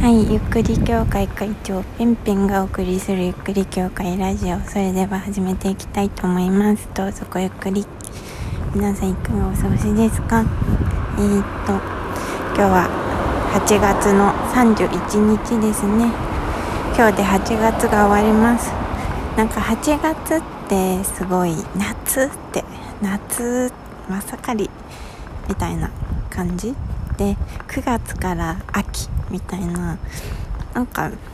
はい、ゆっくり協会会長ペンペンがお送りするゆっくり協会ラジオ、それでは始めていきたいと思います。どうぞごゆっくり。皆さんいかがお過ごしですか？今日は8月の31日ですね。今日で8月が終わります。なんか8月ってすごい夏まさかりみたいな感じで、9月から秋みたいな、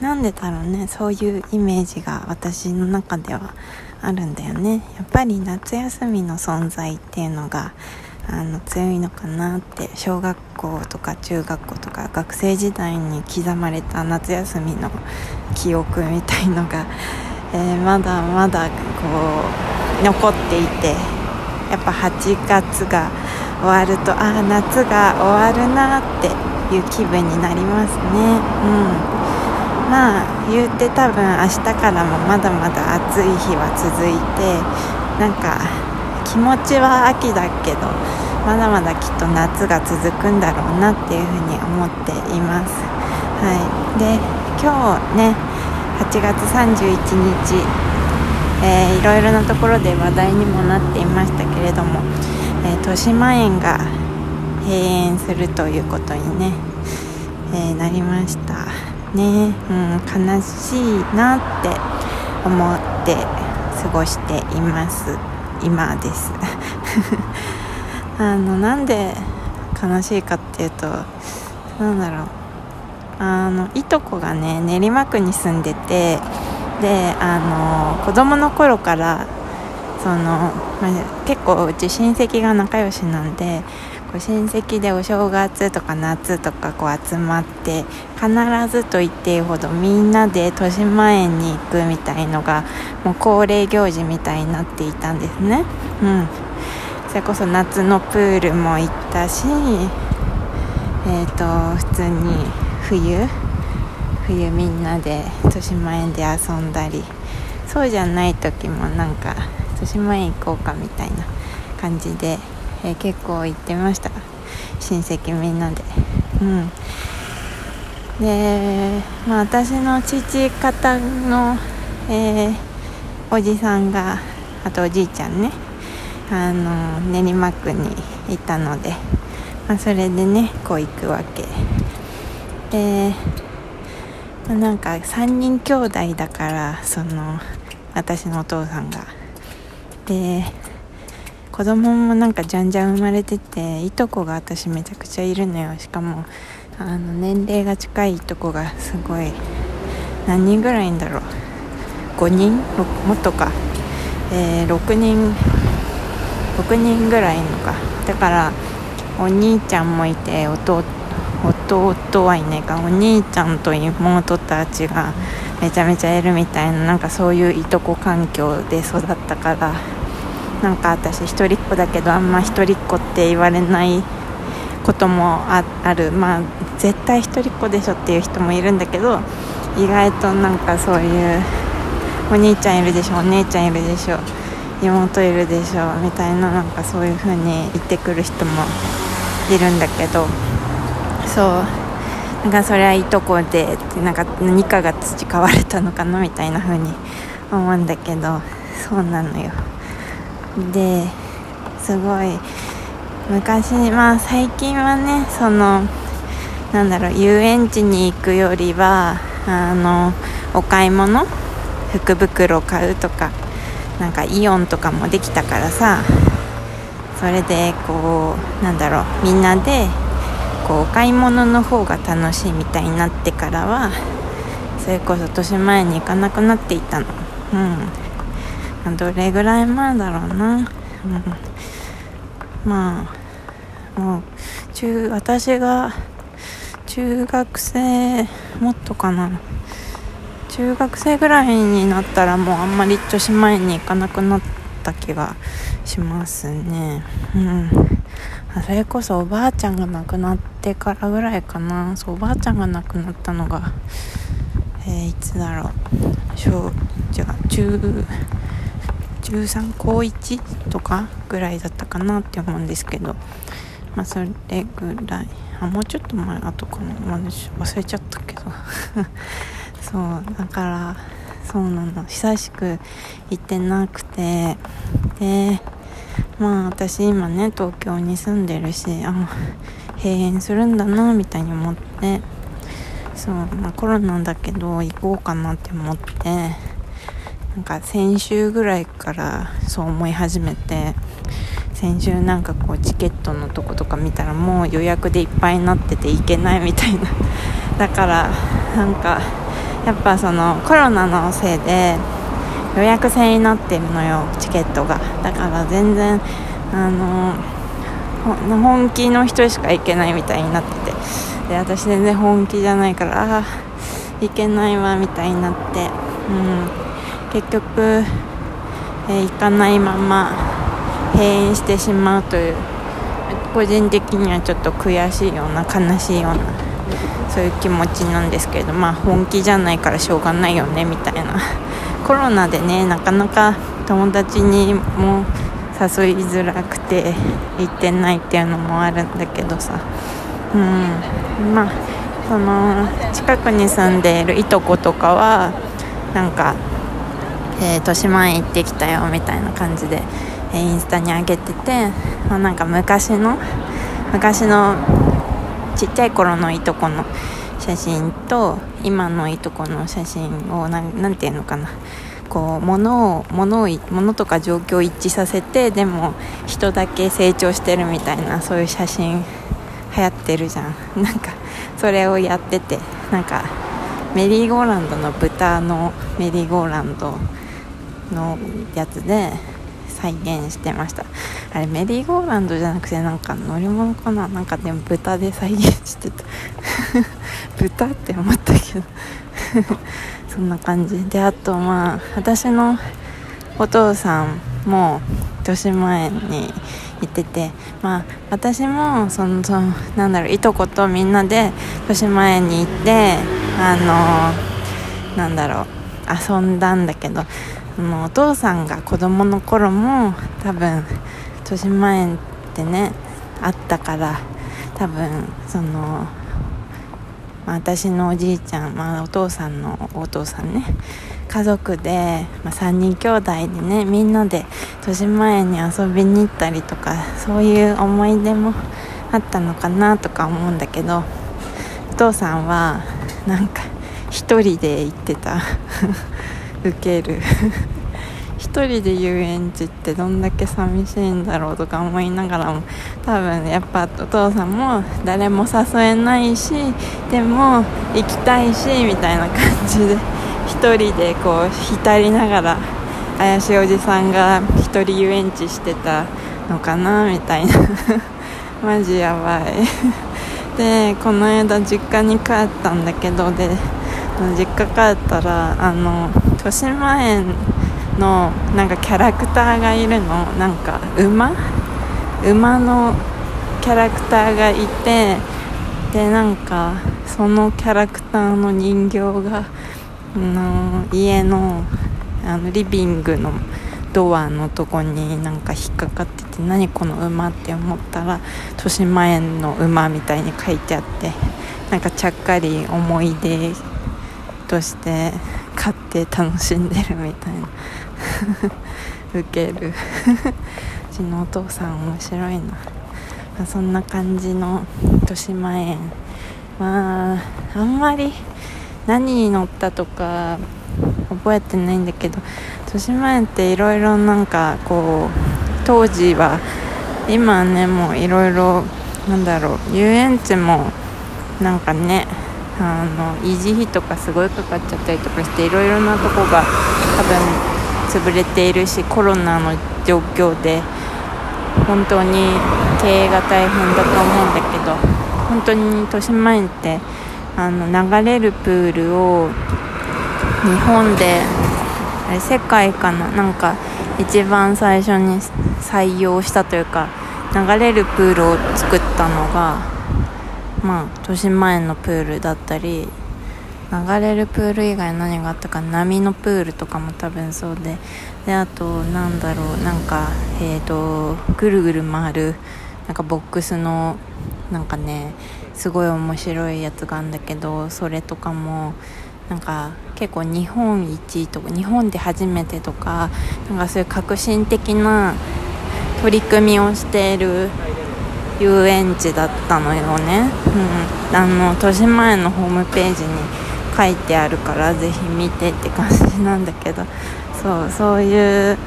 なんでだろうね、そういうイメージが私の中ではあるんだよね。やっぱり夏休みの存在っていうのが強いのかなって、小学校とか中学校とか学生時代に刻まれた夏休みの記憶みたいのが、まだまだこう残っていて、やっぱ8月が終わると、ああ夏が終わるなっていう気分になりますね。まあ言って多分明日からもまだまだ暑い日は続いて、なんか気持ちは秋だけどまだまだきっと夏が続くんだろうなっていうふうに思っています。で今日ね8月31日、いろいろなところで話題にもなっていましたけれども、豊島園が閉園するということに、なりましたね。悲しいなって思って過ごしています今です。なんで悲しいかっていうと、いとこがね練馬区に住んでて、で子供の頃から結構うち親戚が仲良しなんで、親戚でお正月とか夏とかこう集まって、必ずと言っていいほどみんなで豊島園に行くみたいのがもう恒例行事みたいになっていたんですね。それこそ夏のプールも行ったし、普通に冬みんなで豊島園で遊んだり、そうじゃない時もなんか豊島園行こうかみたいな感じで結構行ってました、親戚みんなで。で、私の父方の、おじさんが、あとおじいちゃんね、練馬区にいたので、それでねこう行くわけで、なんか3人兄弟だから、私のお父さんがで子供もじゃんじゃん生まれてて、いとこが私めちゃくちゃいるのよ。しかも年齢が近いいとこがすごい、何人ぐらいんだろう、5人もっとか、6人ぐらいのか。だからお兄ちゃんもいて、弟はいないか、お兄ちゃんと妹たちがめちゃめちゃいるみたいな、そういういとこ環境で育ったから、私一人っ子だけど、あんま一人っ子って言われないこともある、絶対一人っ子でしょっていう人もいるんだけど、意外とそういう、お兄ちゃんいるでしょ、お姉ちゃんいるでしょ、妹いるでしょみたいな、そういう風に言ってくる人もいるんだけど、それはいとこで何かが培われたのかなみたいな風に思うんだけど、そうなのよ。ですごい昔、最近はね遊園地に行くよりはお買い物、福袋買うとか、イオンとかもできたからさ、それでみんなでお買い物の方が楽しいみたいになってからは、それこそ豊島園に行かなくなっていたの。どれぐらい前だろうな、もう私が中学生、もっとかな、中学生ぐらいになったらもうあんまり豊島園に行かなくなった気がしますね。それこそおばあちゃんが亡くなってからぐらいかな。そう、おばあちゃんが亡くなったのが、いつだろう、13、高1とかぐらいだったかなって思うんですけど、まあそれぐらい、あ、もうちょっと前、あとかな、まあ、忘れちゃったけどそうだから、そうなの、久しく行ってなくて、でまあ私今ね東京に住んでるし、あ、閉園するんだなみたいに思って、そう、まあ、コロナだけど行こうかなって思って、なんか先週ぐらいからそう思い始めて、先週なんかこうチケットのとことか見たらもう予約でいっぱいになってて行けないみたいなだからなんかやっぱそのコロナのせいで予約制になってるのよ、チケットが。だから全然本気の人しか行けないみたいになってて、で私全然本気じゃないから、あ、行けないわみたいになって、結局、行かないまま閉園してしまうという、個人的にはちょっと悔しいような悲しいような、そういう気持ちなんですけれど、まあ本気じゃないからしょうがないよねみたいな。コロナでね、なかなか友達にも誘いづらくて行ってないっていうのもあるんだけどさ、まあその近くに住んでいるいとことかはなんか、豊島園行ってきたよみたいな感じで、インスタに上げてて、まあ、なんか昔のちっちゃい頃のいとこの写真と今のいとこの写真をなんていうのかな、こう物とか状況を一致させて、でも人だけ成長してるみたいな、そういう写真流行ってるじゃん。なんかそれをやってて、なんかメリーゴーランドの豚のメリーゴーランドのやつで再現してました。あれメリーゴーランドじゃなくてなんか乗り物かな、なんかでも豚で再現してた豚って思ったけどそんな感じで、あとまあ私のお父さんも豊島園に行ってて、まあ私もそのなんだろう、いとことみんなで豊島園に行って、なんだろう、遊んだんだけど、お父さんが子供の頃も多分豊島園ってねあったから、多分その、まあ、私のおじいちゃん、まあ、お父さんのお父さんね、家族で、まあ、3人兄弟でね、みんなで豊島園に遊びに行ったりとか、そういう思い出もあったのかなとか思うんだけど、お父さんはなんか一人で行ってたウケる一人で遊園地ってどんだけ寂しいんだろうとか思いながらも、多分やっぱお父さんも誰も誘えないし、でも行きたいしみたいな感じで、一人でこう浸りながら、怪しいおじさんが一人遊園地してたのかなみたいなマジやばいで、この間実家に帰ったんだけど、で実家帰ったら豊島園のなんかキャラクターがいるの、なんか馬のキャラクターがいて、でなんかそのキャラクターの人形が家の、リビングのドアのとこになんか引っかかってて、何この馬って思ったら豊島園の馬みたいに書いてあって、なんかちゃっかり思い出として買って楽しんでるみたいなウケるうちのお父さん面白いな、まあ、そんな感じの豊島園は、あんまり何に乗ったとか覚えてないんだけど、豊島園っていろいろなんかこう当時は、今ねもういろいろなんだろう、遊園地もなんかね維持費とかすごいかかっちゃったりとかして、いろいろなとこが多分潰れているし、コロナの状況で本当に経営が大変だと思うんだけど、本当に豊島園って流れるプールを日本であれ世界かな、なんか一番最初に採用したというか、流れるプールを作ったのがまあ豊島園のプールだったり、流れるプール以外何があったか、波のプールとかも多分そうで、であとなんだろう、なんかぐるぐる回るなんかボックスのなんかねすごい面白いやつがあるんだけど、それとかもなんか結構日本一とか日本で初めてとか、なんかそういう革新的な取り組みをしている遊園地だったのよね、うん、豊島園のホームページに書いてあるからぜひ見てって感じなんだけど、そういう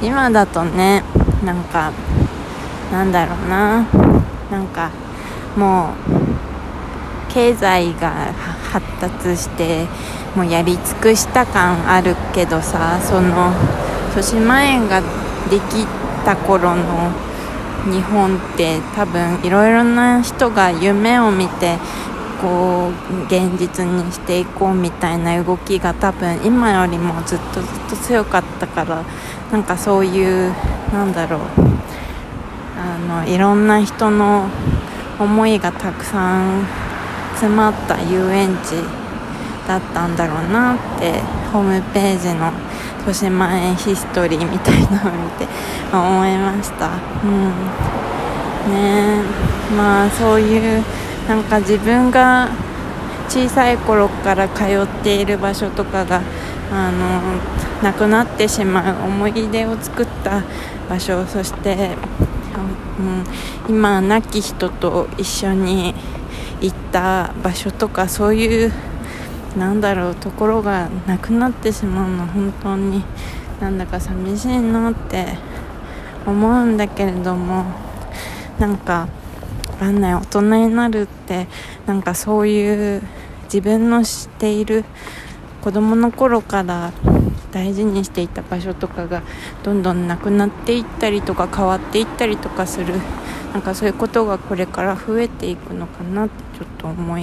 今だとね、なんかなんだろうな、なんかもう経済が発達してもうやり尽くした感あるけどさ、その豊島園ができた頃の日本って多分いろいろな人が夢を見てこう現実にしていこうみたいな動きが多分今よりもずっと強かったから、なんかそういうなんだろういろんな人の思いがたくさん詰まった遊園地だったんだろうなってホームページの豊島園ヒストリーみたいなのを見て思いました、うん、ねえ、まあそういうなんか自分が小さい頃から通っている場所とかがなくなってしまう思い出を作った場所、そして、今亡き人と一緒に行った場所とか、そういうなんだろうところがなくなってしまうの本当になんだか寂しいなって思うんだけれども、なんか大人になるってなんかそういう自分の知っている子供の頃から大事にしていた場所とかがどんどんなくなっていったりとか変わっていったりとかする、なんかそういうことがこれから増えていくのかなってちょっと思い